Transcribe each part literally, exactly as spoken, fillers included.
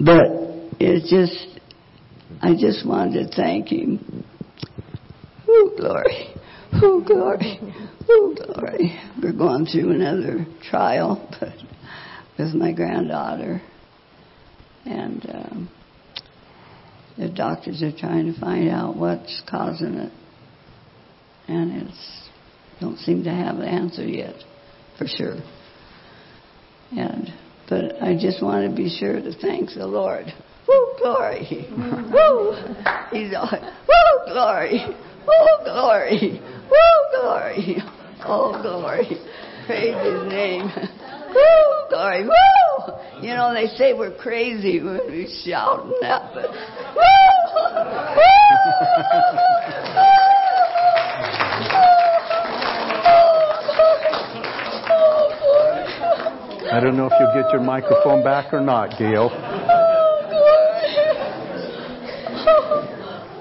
But it's just, I just wanted to thank him. Oh, glory. Oh, glory. Oh, glory. We're going through another trial, but with my granddaughter. And um, the doctors are trying to find out what's causing it. And it's don't seem to have an answer yet, for sure. And but I just want to be sure to thank the Lord. Woo, glory! Woo! He's all, woo, glory! Woo, glory! Woo, glory! Oh, glory! Praise His name! Woo, glory! Woo! You know they say we're crazy when we shout and that, but woo! Woo! I don't know if you'll get your microphone back or not, Gail.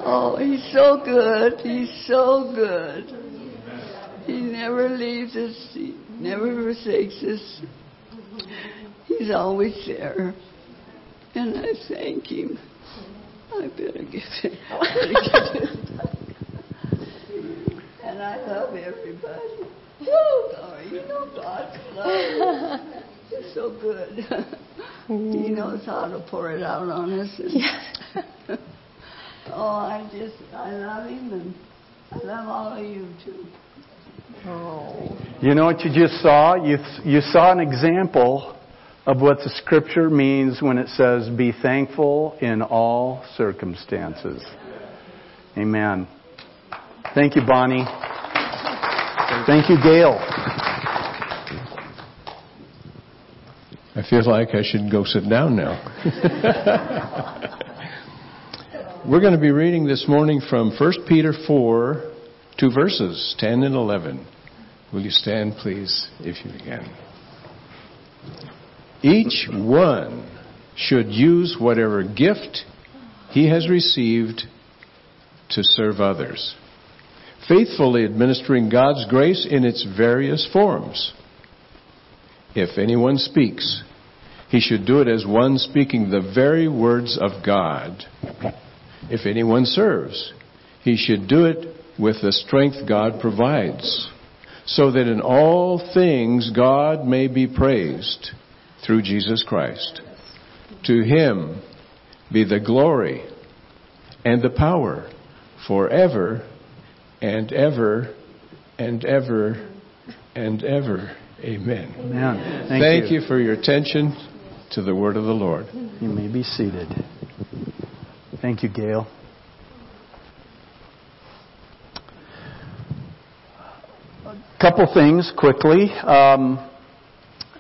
Oh, he's so good. He's so good. He never leaves us. He never forsakes us. He's always there. And I thank him. I better give him. I better give him. And I love everybody. Oh, God, you know God's love. It's so good. He knows how to pour it out on us. Yeah. Oh, I just, I love him, and I love all of you, too. Oh. You know what you just saw? You, you saw an example of what the Scripture means when it says, be thankful in all circumstances. Amen. Thank you, Bonnie. Thank you, Gail. I feel like I should go sit down now. We're going to be reading this morning from First Peter four, two verses, ten and eleven. Will you stand, please, if you can? Each one should use whatever gift he has received to serve others, faithfully administering God's grace in its various forms. If anyone speaks, he should do it as one speaking the very words of God. If anyone serves, he should do it with the strength God provides, so that in all things God may be praised through Jesus Christ. To him be the glory and the power forever and ever, and ever, and ever. Amen. Amen. Thank, Thank you. you for your attention to the word of the Lord. You may be seated. Thank you, Gail. A couple things quickly. Um,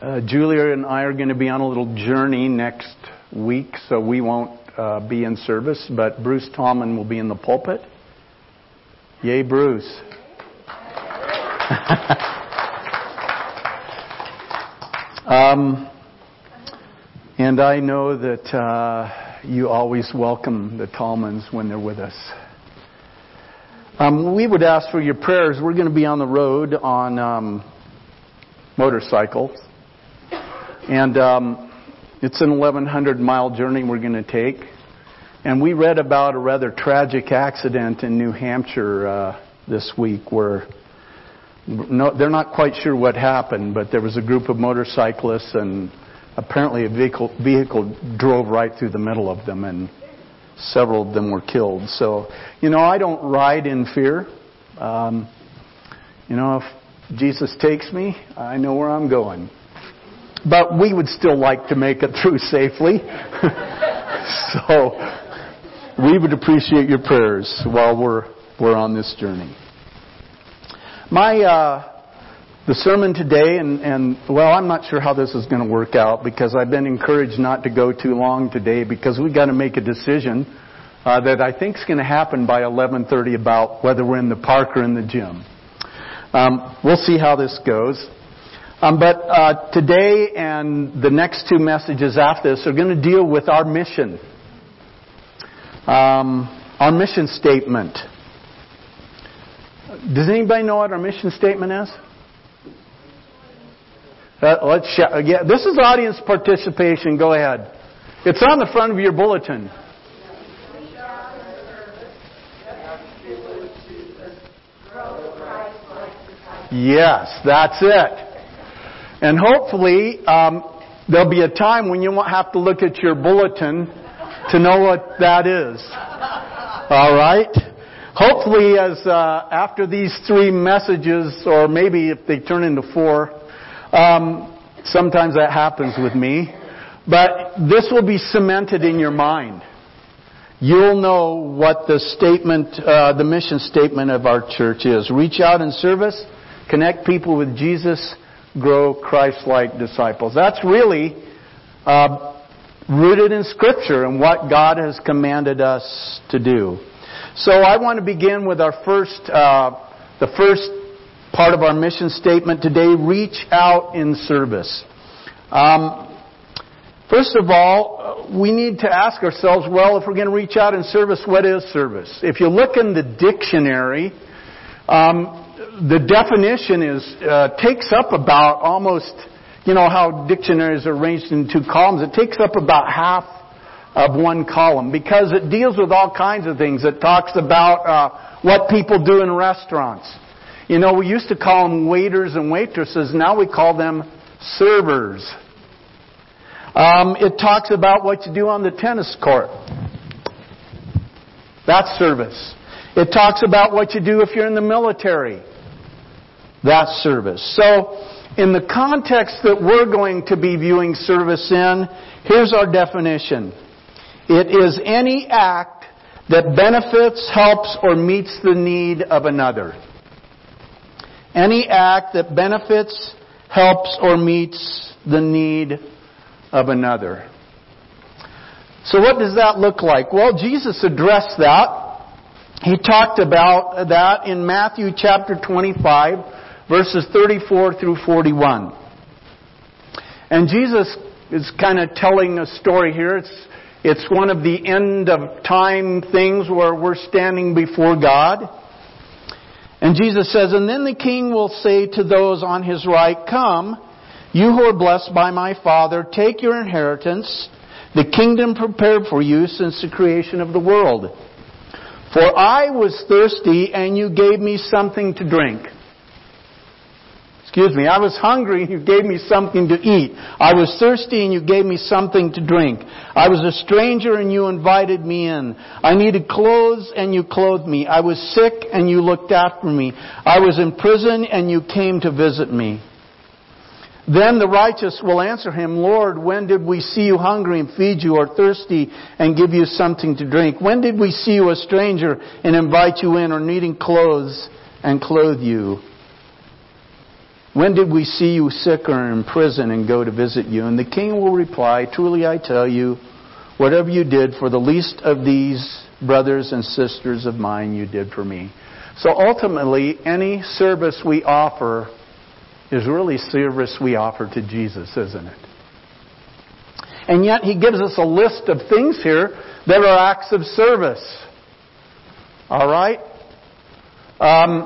uh, Julia and I are going to be on a little journey next week, so we won't uh, be in service, but Bruce Tallman will be in the pulpit. Yay, Bruce. um, and I know that uh, you always welcome the Tallmans when they're with us. Um, we would ask for your prayers. We're going to be on the road on um, motorcycles. And um, it's an eleven hundred mile journey we're going to take. And we read about a rather tragic accident in New Hampshire uh, this week where no, they're not quite sure what happened, but there was a group of motorcyclists and apparently a vehicle, vehicle drove right through the middle of them and several of them were killed. So, you know, I don't ride in fear. Um, you know, if Jesus takes me, I know where I'm going. But we would still like to make it through safely. So we would appreciate your prayers while we're we're on this journey. My uh, the sermon today, and, and well, I'm not sure how this is going to work out because I've been encouraged not to go too long today because we've got to make a decision uh, that I think is going to happen by eleven thirty about whether we're in the park or in the gym. Um, we'll see how this goes. Um, but uh, today and the next two messages after this are going to deal with our mission. Um, our mission statement. Does anybody know what our mission statement is? Uh, let's shout. Yeah, this is audience participation. Go ahead. It's on the front of your bulletin. Yes, that's it. And hopefully um, there'll be a time when you won't have to look at your bulletin to know what that is. All right? Hopefully as uh, after these three messages, or maybe if they turn into four, um, sometimes that happens with me, but this will be cemented in your mind. You'll know what the statement, uh, the mission statement of our church is. Reach out in service, connect people with Jesus, grow Christ-like disciples. That's really uh, rooted in Scripture and what God has commanded us to do. So I want to begin with our first, uh, the first part of our mission statement today: reach out in service. Um, First of all, we need to ask ourselves, well, if we're going to reach out in service, what is service? If you look in the dictionary, um, the definition is uh, takes up about almost, you know how dictionaries are arranged in two columns. It takes up about half of one column because it deals with all kinds of things. It talks about uh, what people do in restaurants. You know, we used to call them waiters and waitresses. Now we call them servers. Um, it talks about what you do on the tennis court. That's service. It talks about what you do if you're in the military. That's service. So, in the context that we're going to be viewing service in, here's our definition. It is any act that benefits, helps, or meets the need of another. Any act that benefits, helps, or meets the need of another. of another. So what does that look like? Well, Jesus addressed that. He talked about that in Matthew chapter twenty-five, verses thirty-four through forty-one. And Jesus is kind of telling a story here. It's, it's one of the end of time things where we're standing before God. And Jesus says, "And then the king will say to those on his right, 'Come, you who are blessed by my Father, take your inheritance, the kingdom prepared for you since the creation of the world. For I was thirsty, and you gave me something to drink. Excuse me, I was hungry, and you gave me something to eat. I was thirsty, and you gave me something to drink. I was a stranger, and you invited me in. I needed clothes, and you clothed me. I was sick, and you looked after me. I was in prison, and you came to visit me.' Then the righteous will answer him, 'Lord, when did we see you hungry and feed you, or thirsty and give you something to drink? When did we see you a stranger and invite you in, or needing clothes and clothe you? When did we see you sick or in prison and go to visit you?' And the king will reply, 'Truly I tell you, whatever you did for the least of these brothers and sisters of mine, you did for me.'" So ultimately, any service we offer is really service we offer to Jesus, isn't it? And yet he gives us a list of things here that are acts of service. All right? Um,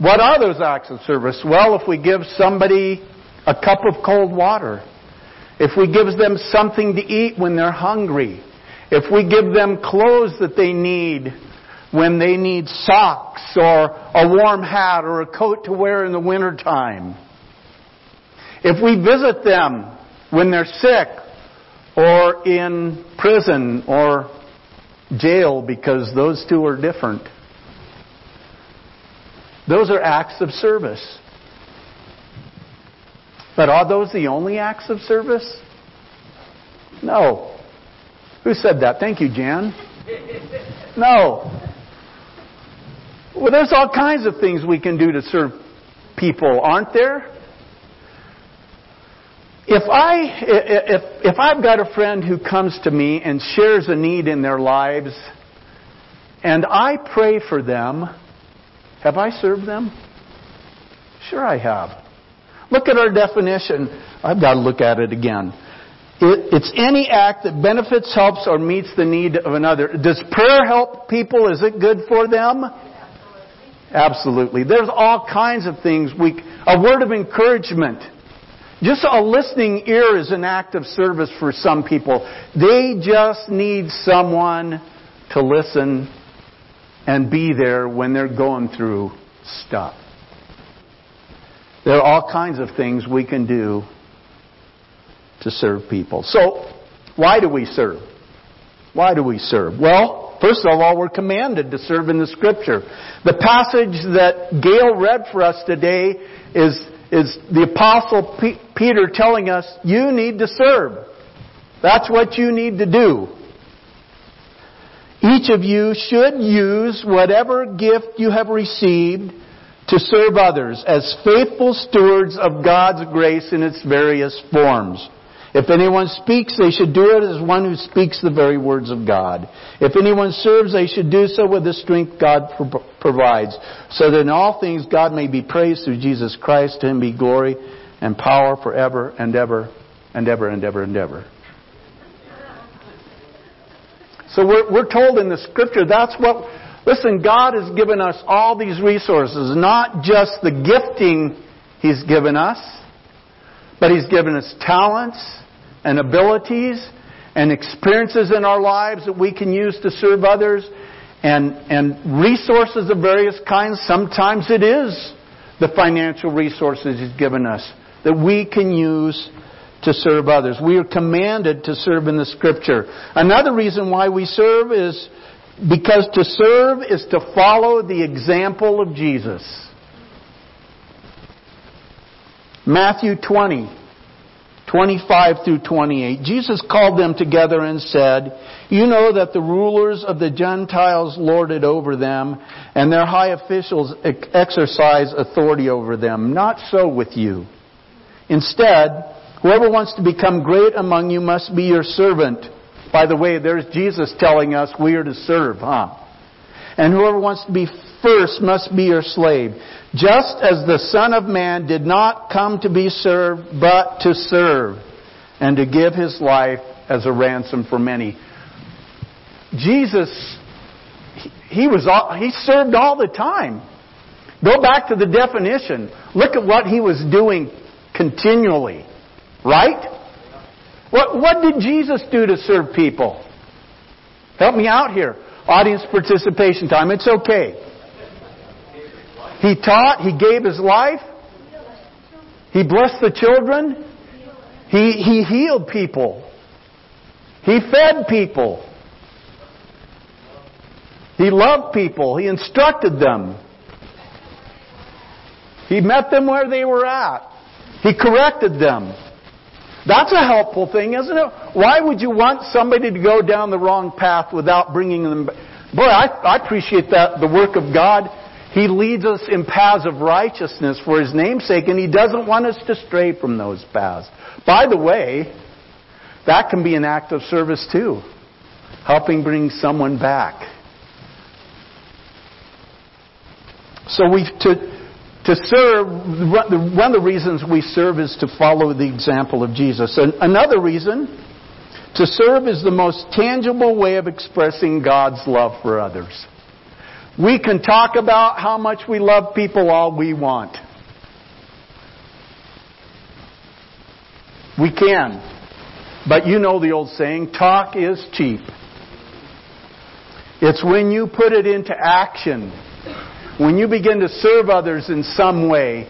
what are those acts of service? Well, if we give somebody a cup of cold water, if we give them something to eat when they're hungry, if we give them clothes that they need when they need socks or a warm hat or a coat to wear in the wintertime. If we visit them when they're sick or in prison or jail, because those two are different. Those are acts of service. But are those the only acts of service? No. Who said that? Thank you, Jan. No. Well, there's all kinds of things we can do to serve people, aren't there? If I if if I've got a friend who comes to me and shares a need in their lives, and I pray for them, have I served them? Sure, I have. Look at our definition. I've got to look at it again. It, it's any act that benefits, helps, or meets the need of another. Does prayer help people? Is it good for them? Absolutely. There's all kinds of things. We, a word of encouragement. Just a listening ear is an act of service for some people. They just need someone to listen and be there when they're going through stuff. There are all kinds of things we can do to serve people. So, why do we serve? Why do we serve? Well, first of all, we're commanded to serve in the Scripture. The passage that Gail read for us today is, is the Apostle P- Peter telling us, you need to serve. That's what you need to do. Each of you should use whatever gift you have received to serve others as faithful stewards of God's grace in its various forms. If anyone speaks, they should do it as one who speaks the very words of God. If anyone serves, they should do so with the strength God pro- provides, so that in all things God may be praised through Jesus Christ. To Him be glory and power forever and ever and ever and ever and ever. So we're, we're told in the Scripture, that's what... Listen, God has given us all these resources, not just the gifting He's given us, but He's given us talents and abilities and experiences in our lives that we can use to serve others, and, and resources of various kinds. Sometimes it is the financial resources He's given us that we can use to serve others. We are commanded to serve in the Scripture. Another reason why we serve is because to serve is to follow the example of Jesus. Matthew twenty, twenty-five through twenty-eight. Jesus called them together and said, you know that the rulers of the Gentiles lord it over them, and their high officials exercise authority over them. Not so with you. Instead, whoever wants to become great among you must be your servant. By the way, there's Jesus telling us we are to serve, huh? And whoever wants to be first must be your slave. Just as the Son of Man did not come to be served, but to serve, and to give His life as a ransom for many. Jesus, He was all, He served all the time. Go back to the definition. Look at what He was doing continually. Right? What, what did Jesus do to serve people? Help me out here. Audience participation time. It's okay. He taught. He gave His life. He blessed the children. He, he healed people. He fed people. He loved people. He instructed them. He met them where they were at. He corrected them. That's a helpful thing, isn't it? Why would you want somebody to go down the wrong path without bringing them back? Boy, I, I appreciate that, the work of God. He leads us in paths of righteousness for His name's sake, and He doesn't want us to stray from those paths. By the way, that can be an act of service too. Helping bring someone back. So we've... To, To serve, one of the reasons we serve is to follow the example of Jesus. And another reason, to serve is the most tangible way of expressing God's love for others. We can talk about how much we love people all we want. We can. But you know the old saying, talk is cheap. It's when you put it into action. When you begin to serve others in some way,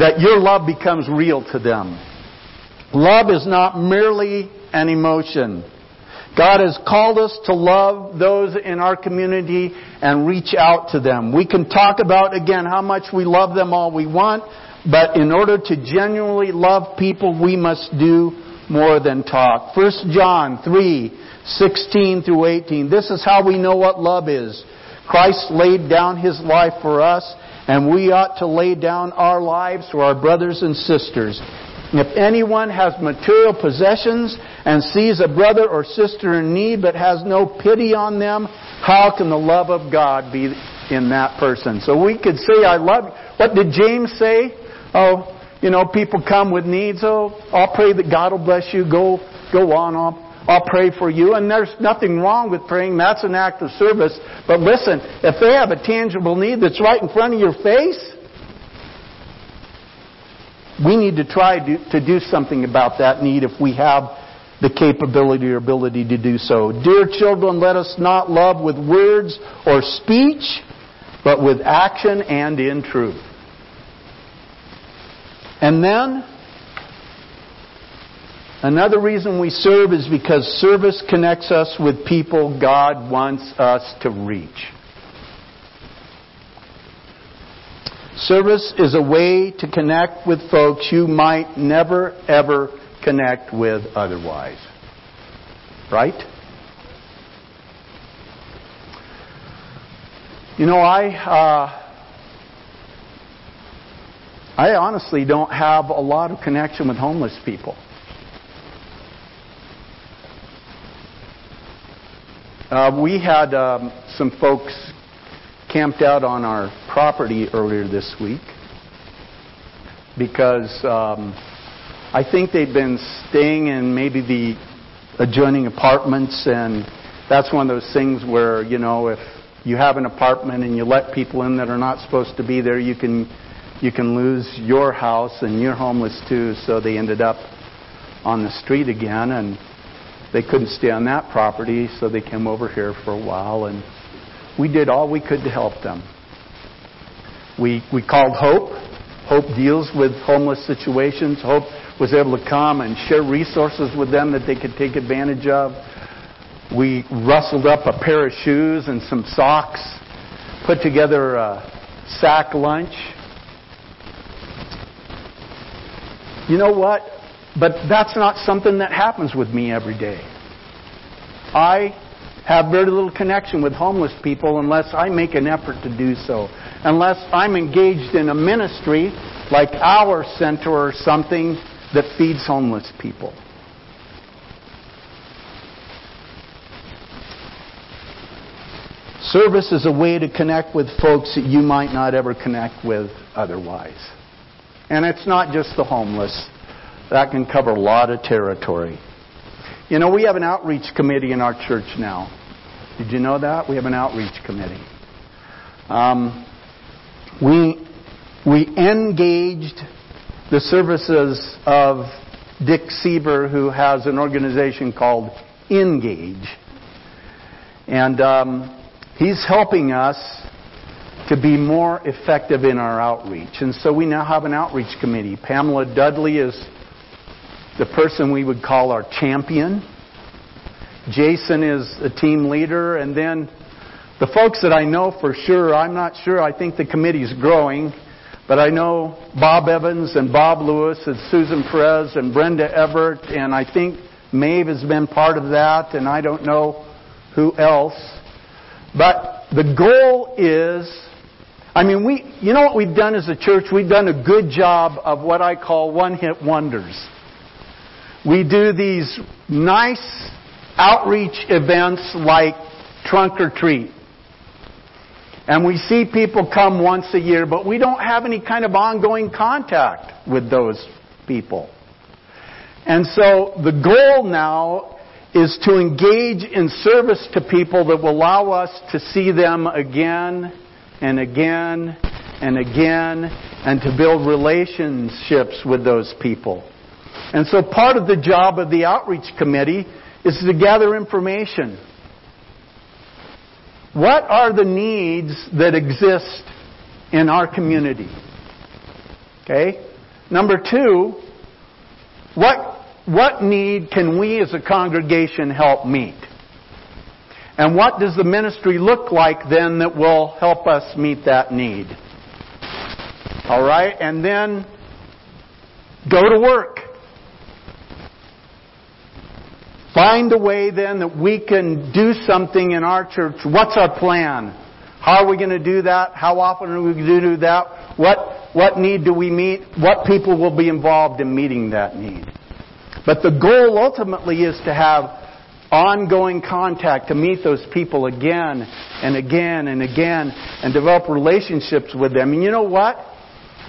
that your love becomes real to them. Love is not merely an emotion. God has called us to love those in our community and reach out to them. We can talk about, again, how much we love them all we want, but in order to genuinely love people, we must do more than talk. First John three, sixteen through eighteen. This is how we know what love is. Christ laid down His life for us, and we ought to lay down our lives for our brothers and sisters. If anyone has material possessions and sees a brother or sister in need but has no pity on them, how can the love of God be in that person? So we could say, I love you. What did James say? Oh, you know, people come with needs. Oh, I'll pray that God will bless you. Go, go on, I'll I'll pray for you. And there's nothing wrong with praying. That's an act of service. But listen, if they have a tangible need that's right in front of your face, we need to try to, to do something about that need if we have the capability or ability to do so. Dear children, let us not love with words or speech, but with action and in truth. And then, another reason we serve is because service connects us with people God wants us to reach. Service is a way to connect with folks you might never, ever connect with otherwise. Right? You know, I uh, I honestly don't have a lot of connection with homeless people. Uh, we had um, some folks camped out on our property earlier this week because um, I think they've been staying in maybe the adjoining apartments, and that's one of those things where, you know, if you have an apartment and you let people in that are not supposed to be there, you can you can lose your house and you're homeless too. So they ended up on the street again, and they couldn't stay on that property, so they came over here for a while, and we did all we could to help them. We we called Hope. Hope deals with homeless situations. Hope was able to come and share resources with them that they could take advantage of. We rustled up a pair of shoes and some socks, put together a sack lunch. You know what? But that's not something that happens with me every day. I have very little connection with homeless people unless I make an effort to do so. Unless I'm engaged in a ministry like our center or something that feeds homeless people. Service is a way to connect with folks that you might not ever connect with otherwise. And it's not just the homeless. That can cover a lot of territory. You know, we have an outreach committee in our church now. Did you know that? We have an outreach committee. Um, we we engaged the services of Dick Sieber, who has an organization called Engage. And um, he's helping us to be more effective in our outreach. And so we now have an outreach committee. Pamela Dudley is the person we would call our champion. Jason is a team leader. And then the folks that I know for sure, I'm not sure, I think the committee's growing, but I know Bob Evans and Bob Lewis and Susan Perez and Brenda Everett, and I think Maeve has been part of that, and I don't know who else. But the goal is, I mean, we, you know what we've done as a church? We've done a good job of what I call one-hit wonders. We do these nice outreach events like Trunk or Treat. And we see people come once a year, but we don't have any kind of ongoing contact with those people. And so the goal now is to engage in service to people that will allow us to see them again and again and again and to build relationships with those people. And so part of the job of the outreach committee is to gather information. What are the needs that exist in our community? Okay? Number two, what what need can we as a congregation help meet? And what does the ministry look like then that will help us meet that need? All right? And then go to work. Find a way then that we can do something in our church. What's our plan? How are we going to do that? How often are we going to do that? What what need do we meet? What people will be involved in meeting that need? But the goal ultimately is to have ongoing contact, to meet those people again and again and again and develop relationships with them. And you know what?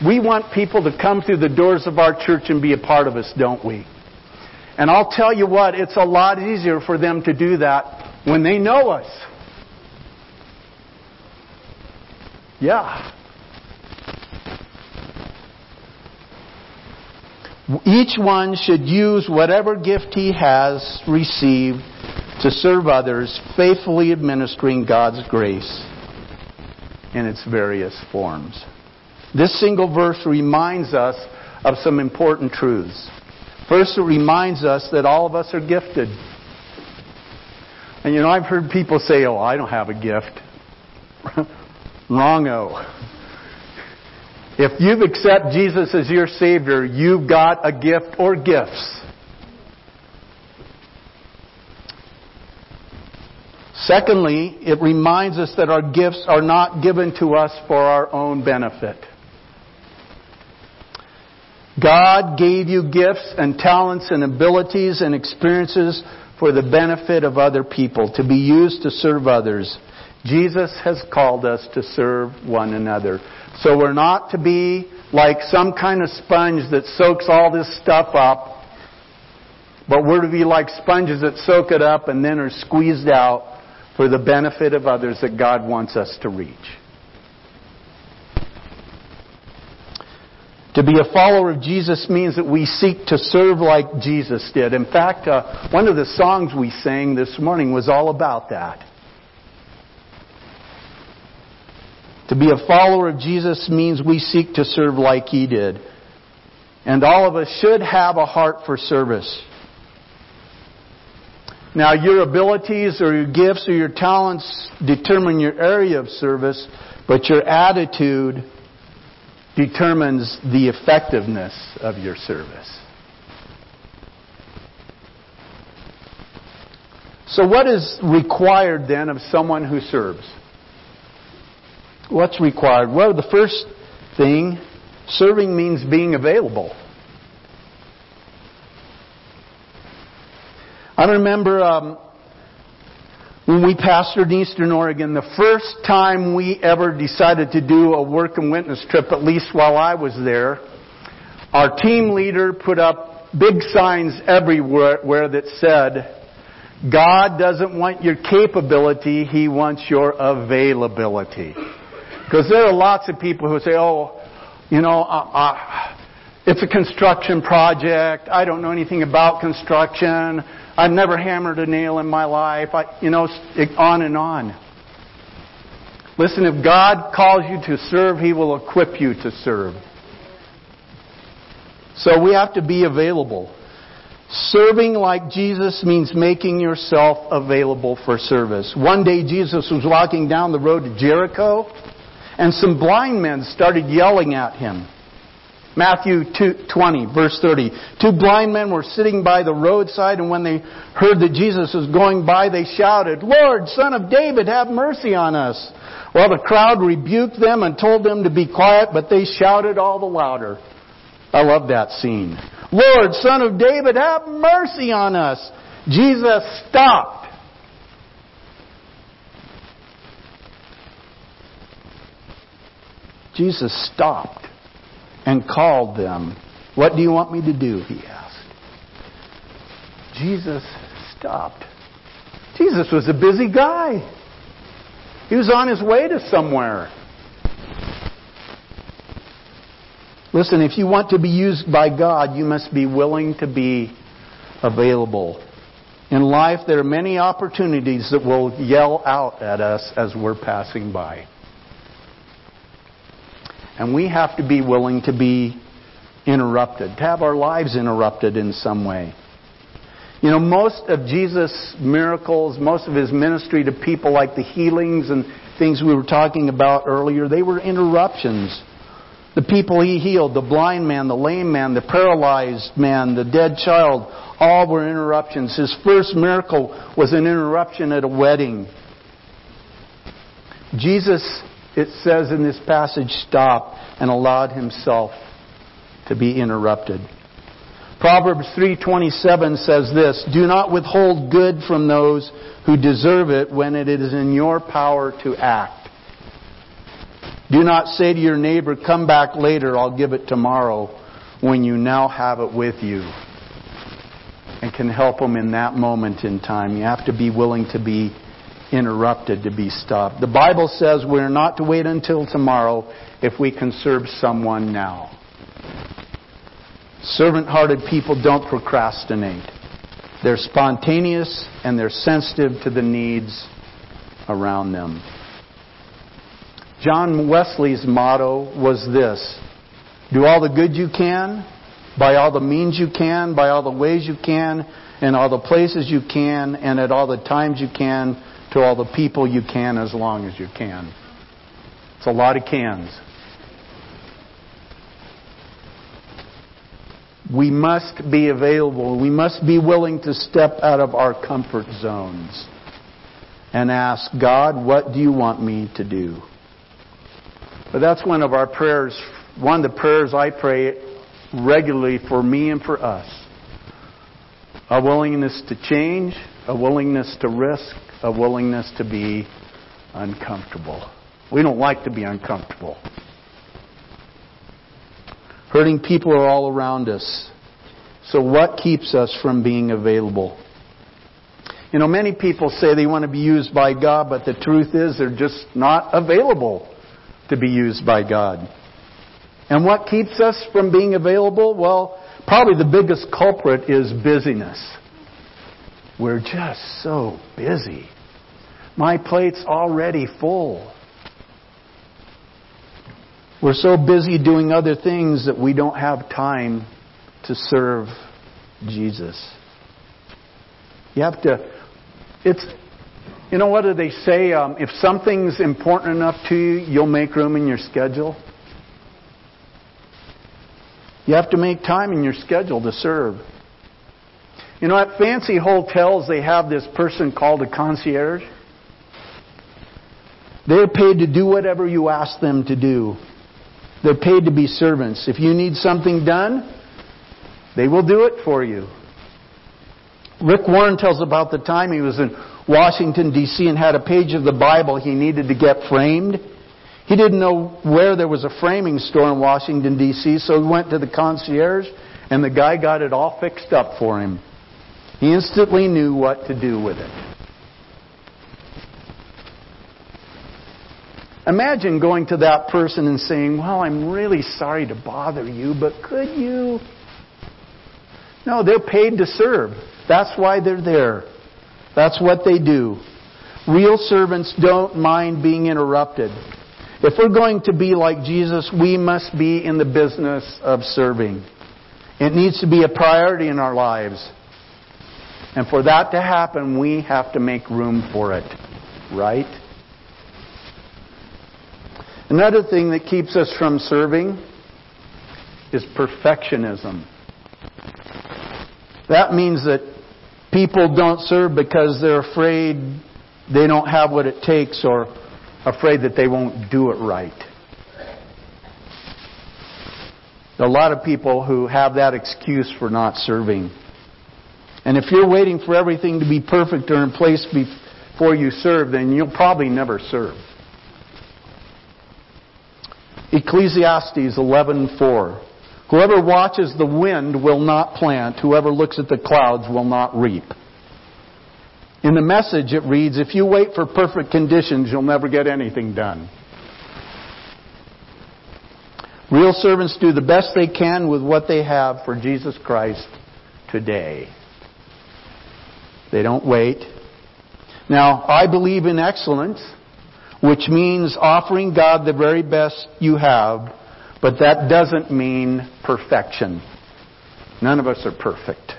We want people to come through the doors of our church and be a part of us, don't we? And I'll tell you what, it's a lot easier for them to do that when they know us. Yeah. Each one should use whatever gift he has received to serve others, faithfully administering God's grace in its various forms. This single verse reminds us of some important truths. First, it reminds us that all of us are gifted. And you know, I've heard people say, oh, I don't have a gift. Wrong-o. If you've accepted Jesus as your Savior, you've got a gift or gifts. Secondly, it reminds us that our gifts are not given to us for our own benefit. God gave you gifts and talents and abilities and experiences for the benefit of other people, to be used to serve others. Jesus has called us to serve one another. So we're not to be like some kind of sponge that soaks all this stuff up, but we're to be like sponges that soak it up and then are squeezed out for the benefit of others that God wants us to reach. To be a follower of Jesus means that we seek to serve like Jesus did. In fact, uh, one of the songs we sang this morning was all about that. To be a follower of Jesus means we seek to serve like He did. And all of us should have a heart for service. Now, your abilities or your gifts or your talents determine your area of service, but your attitude determines the effectiveness of your service. So what is required then of someone who serves? What's required? Well, the first thing, serving means being available. I remember um, when we pastored in Eastern Oregon, the first time we ever decided to do a work and witness trip, at least while I was there, our team leader put up big signs everywhere that said, God doesn't want your capability, He wants your availability. Because there are lots of people who say, oh, you know, uh, uh, it's a construction project. I don't know anything about construction. I've never hammered a nail in my life. I, you know, it, on and on. Listen, if God calls you to serve, He will equip you to serve. So we have to be available. Serving like Jesus means making yourself available for service. One day Jesus was walking down the road to Jericho, and some blind men started yelling at Him. Matthew twenty, verse thirty. Two blind men were sitting by the roadside, and when they heard that Jesus was going by, they shouted, Lord, Son of David, have mercy on us. Well, the crowd rebuked them and told them to be quiet, but they shouted all the louder. I love that scene. Lord, Son of David, have mercy on us. Jesus stopped. Jesus stopped and called them. What do you want me to do? He asked. Jesus stopped. Jesus was a busy guy. He was on his way to somewhere. Listen, if you want to be used by God, you must be willing to be available. In life, there are many opportunities that will yell out at us as we're passing by. And we have to be willing to be interrupted, to have our lives interrupted in some way. You know, most of Jesus' miracles, most of His ministry to people, like the healings and things we were talking about earlier, they were interruptions. The people He healed, the blind man, the lame man, the paralyzed man, the dead child, all were interruptions. His first miracle was an interruption at a wedding. Jesus, it says in this passage, stopped and allowed Himself to be interrupted. Proverbs three twenty-seven says this, do not withhold good from those who deserve it when it is in your power to act. Do not say to your neighbor, come back later, I'll give it tomorrow, when you now have it with you and can help them in that moment in time. You have to be willing to be interrupted, to be stopped. The Bible says we're not to wait until tomorrow if we can serve someone now. Servant-hearted people don't procrastinate. They're spontaneous and they're sensitive to the needs around them. John Wesley's motto was this: do all the good you can, by all the means you can, by all the ways you can, in all the places you can, and at all the times you can, to all the people you can, as long as you can. It's a lot of cans. We must be available. We must be willing to step out of our comfort zones and ask God, what do you want me to do? But that's one of our prayers, one of the prayers I pray regularly for me and for us. A willingness to change, a willingness to risk, a willingness to be uncomfortable. We don't like to be uncomfortable. Hurting people are all around us. So what keeps us from being available? You know, many people say they want to be used by God, but the truth is they're just not available to be used by God. And what keeps us from being available? Well, probably the biggest culprit is busyness. We're just so busy. My plate's already full. We're so busy doing other things that we don't have time to serve Jesus. You have to... It's, you know, what do they say? Um, if something's important enough to you, you'll make room in your schedule. You have to make time in your schedule to serve. You know, at fancy hotels, they have this person called a concierge. They're paid to do whatever you ask them to do. They're paid to be servants. If you need something done, they will do it for you. Rick Warren tells about the time he was in Washington, D C and had a page of the Bible he needed to get framed. He didn't know where there was a framing store in Washington, D C, so he went to the concierge and the guy got it all fixed up for him. He instantly knew what to do with it. Imagine going to that person and saying, well, I'm really sorry to bother you, but could you? No, they're paid to serve. That's why they're there. That's what they do. Real servants don't mind being interrupted. If we're going to be like Jesus, we must be in the business of serving. It needs to be a priority in our lives. And for that to happen, we have to make room for it. Right? Another thing that keeps us from serving is perfectionism. That means that people don't serve because they're afraid they don't have what it takes or afraid that they won't do it right. There are a lot of people who have that excuse for not serving. And if you're waiting for everything to be perfect or in place before you serve, then you'll probably never serve. Ecclesiastes eleven four. Whoever watches the wind will not plant. Whoever looks at the clouds will not reap. In the Message it reads, if you wait for perfect conditions, you'll never get anything done. Real servants do the best they can with what they have for Jesus Christ today. They don't wait. Now, I believe in excellence, which means offering God the very best you have, but that doesn't mean perfection. None of us are perfect.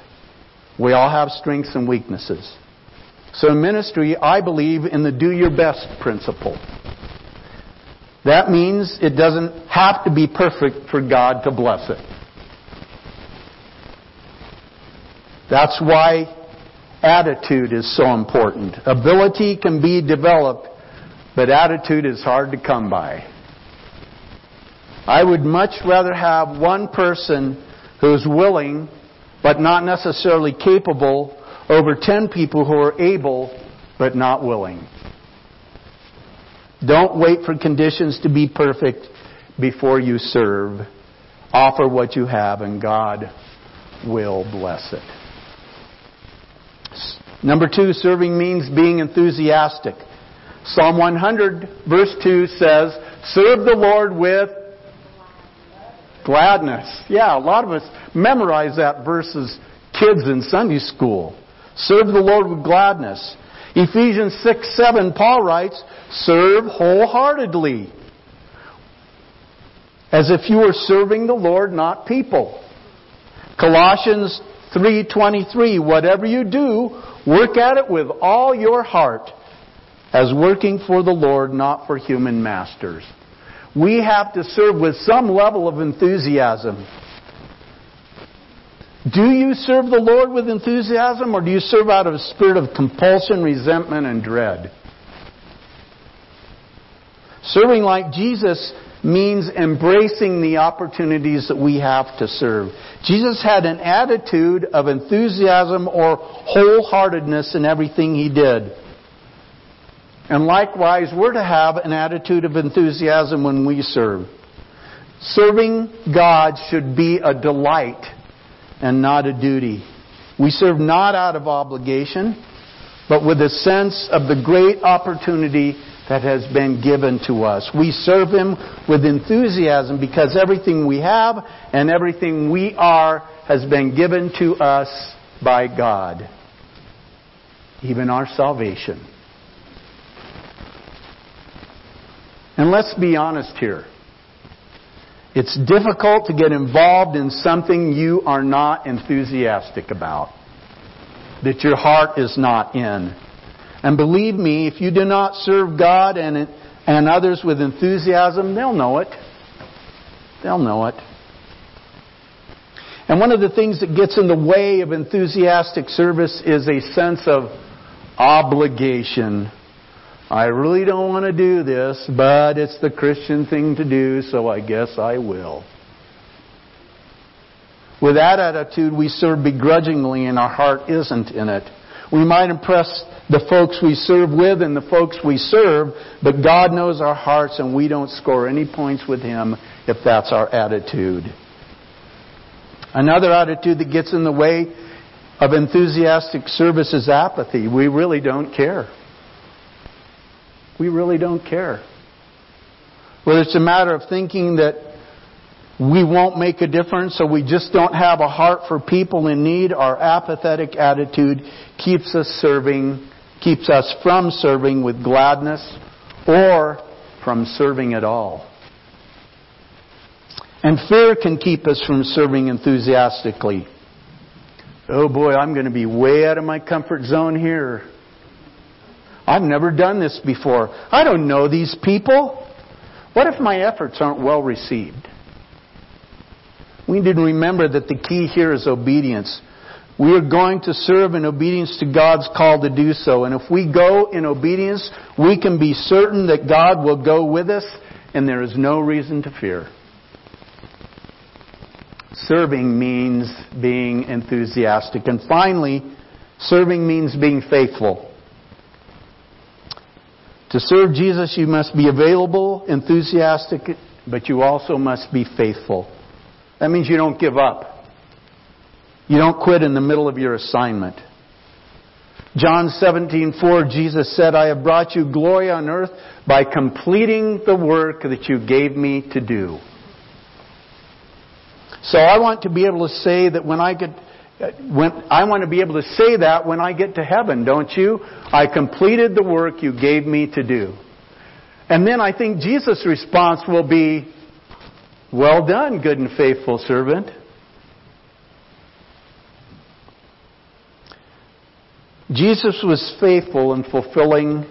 We all have strengths and weaknesses. So in ministry, I believe in the do your best principle. That means it doesn't have to be perfect for God to bless it. That's why attitude is so important. Ability can be developed, but attitude is hard to come by. I would much rather have one person who's willing but not necessarily capable over ten people who are able but not willing. Don't wait for conditions to be perfect before you serve. Offer what you have and God will bless it. Number two, serving means being enthusiastic. Psalm one hundred, verse two says, serve the Lord with Gladness. Yeah, a lot of us memorize that verse as kids in Sunday school. Serve the Lord with gladness. Ephesians six seven, Paul writes, serve wholeheartedly, as if you were serving the Lord, not people. Colossians three twenty-three, whatever you do, work at it with all your heart, as working for the Lord, not for human masters. We have to serve with some level of enthusiasm. Do you serve the Lord with enthusiasm, or do you serve out of a spirit of compulsion, resentment, and dread? Serving like Jesus means embracing the opportunities that we have to serve. Jesus had an attitude of enthusiasm or wholeheartedness in everything He did. And likewise, we're to have an attitude of enthusiasm when we serve. Serving God should be a delight and not a duty. We serve not out of obligation, but with a sense of the great opportunity that has been given to us. We serve Him with enthusiasm because everything we have and everything we are has been given to us by God. Even our salvation. And let's be honest here. It's difficult to get involved in something you are not enthusiastic about, that your heart is not in. And believe me, if you do not serve God and and others with enthusiasm, they'll know it. They'll know it. And one of the things that gets in the way of enthusiastic service is a sense of obligation. I really don't want to do this, but it's the Christian thing to do, so I guess I will. With that attitude, we serve begrudgingly and our heart isn't in it. We might impress the folks we serve with and the folks we serve, but God knows our hearts and we don't score any points with Him if that's our attitude. Another attitude that gets in the way of enthusiastic service is apathy. We really don't care. We really don't care. Whether it's a matter of thinking that we won't make a difference or we just don't have a heart for people in need, our apathetic attitude keeps us serving, keeps us from serving with gladness or from serving at all. And fear can keep us from serving enthusiastically. Oh boy, I'm going to be way out of my comfort zone here. I've never done this before. I don't know these people. What if my efforts aren't well received? We need to remember that the key here is obedience. We are going to serve in obedience to God's call to do so. And if we go in obedience, we can be certain that God will go with us and there is no reason to fear. Serving means being enthusiastic. And finally, serving means being faithful. To serve Jesus, you must be available, enthusiastic, but you also must be faithful. That means you don't give up. You don't quit in the middle of your assignment. John seventeen four, Jesus said, I have brought you glory on earth by completing the work that you gave me to do. So I want to be able to say that when I get... When, I want to be able to say that when I get to heaven, don't you? I completed the work you gave me to do. And then I think Jesus' response will be, well done, good and faithful servant. Jesus was faithful in fulfilling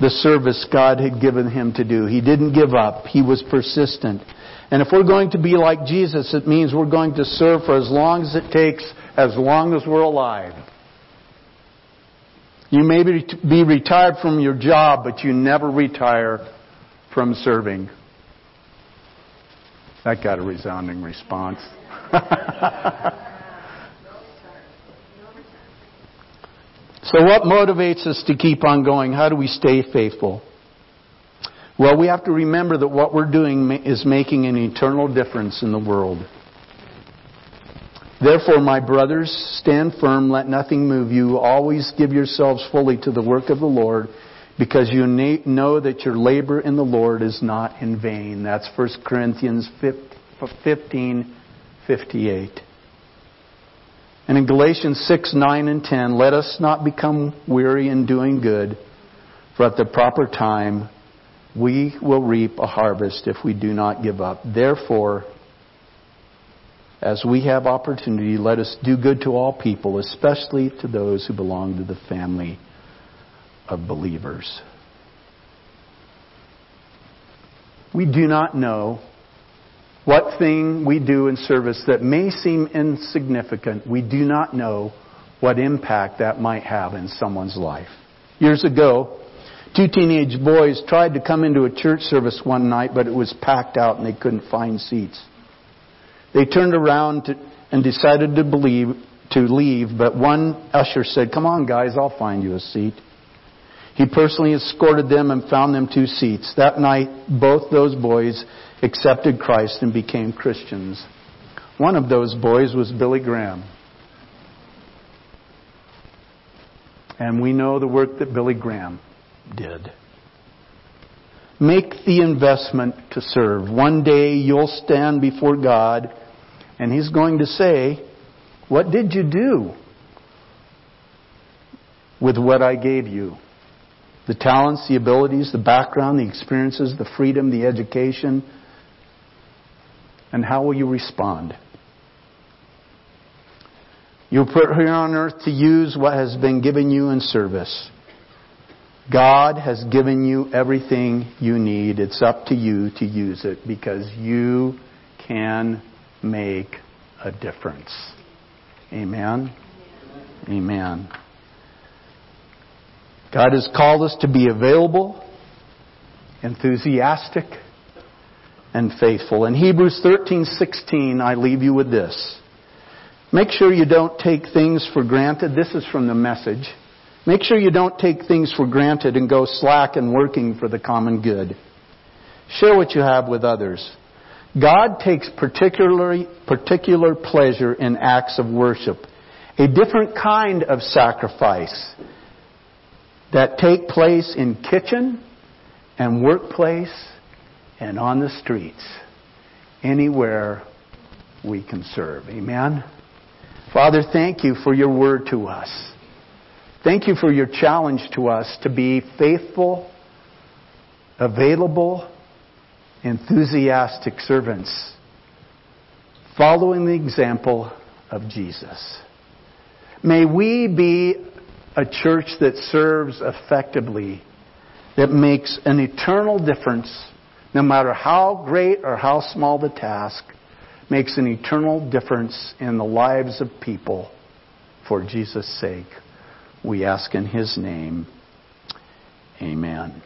the service God had given Him to do. He didn't give up. He was persistent. And if we're going to be like Jesus, it means we're going to serve for as long as it takes, as long as we're alive. You may be retired from your job, but you never retire from serving. That got a resounding response. So what motivates us to keep on going? How do we stay faithful? Well, we have to remember that what we're doing is making an eternal difference in the world. Therefore, my brothers, stand firm, let nothing move you. Always give yourselves fully to the work of the Lord, because you know that your labor in the Lord is not in vain. That's First Corinthians of fifteen fifty-eight. And in Galatians six, nine, and ten, let us not become weary in doing good, for at the proper time we will reap a harvest if we do not give up. Therefore, as we have opportunity, let us do good to all people, especially to those who belong to the family of believers. We do not know what thing we do in service that may seem insignificant. We do not know what impact that might have in someone's life. Years ago, two teenage boys tried to come into a church service one night, but it was packed out and they couldn't find seats. They turned around to, and decided to, believe, to leave, but one usher said, "Come on, guys, I'll find you a seat." He personally escorted them and found them two seats. That night, both those boys accepted Christ and became Christians. One of those boys was Billy Graham. And we know the work that Billy Graham did. Make the investment to serve. One day you'll stand before God and He's going to say, "What did you do with what I gave you? The talents, the abilities, the background, the experiences, the freedom, the education. And how will you respond? You're put here on earth to use what has been given you in service. God has given you everything you need. It's up to you to use it because you can make a difference." Amen? Amen. God has called us to be available, enthusiastic, and faithful. In Hebrews thirteen sixteen, I leave you with this. Make sure you don't take things for granted. This is from the Message. Make sure you don't take things for granted and go slack in working for the common good. Share what you have with others. God takes particularly, particular pleasure in acts of worship, a different kind of sacrifice that take place in kitchen and workplace and on the streets, anywhere we can serve. Amen? Father, thank you for your word to us. Thank you for your challenge to us to be faithful, available, enthusiastic servants, following the example of Jesus. May we be a church that serves effectively, that makes an eternal difference, no matter how great or how small the task, makes an eternal difference in the lives of people. For Jesus' sake, we ask in His name. Amen.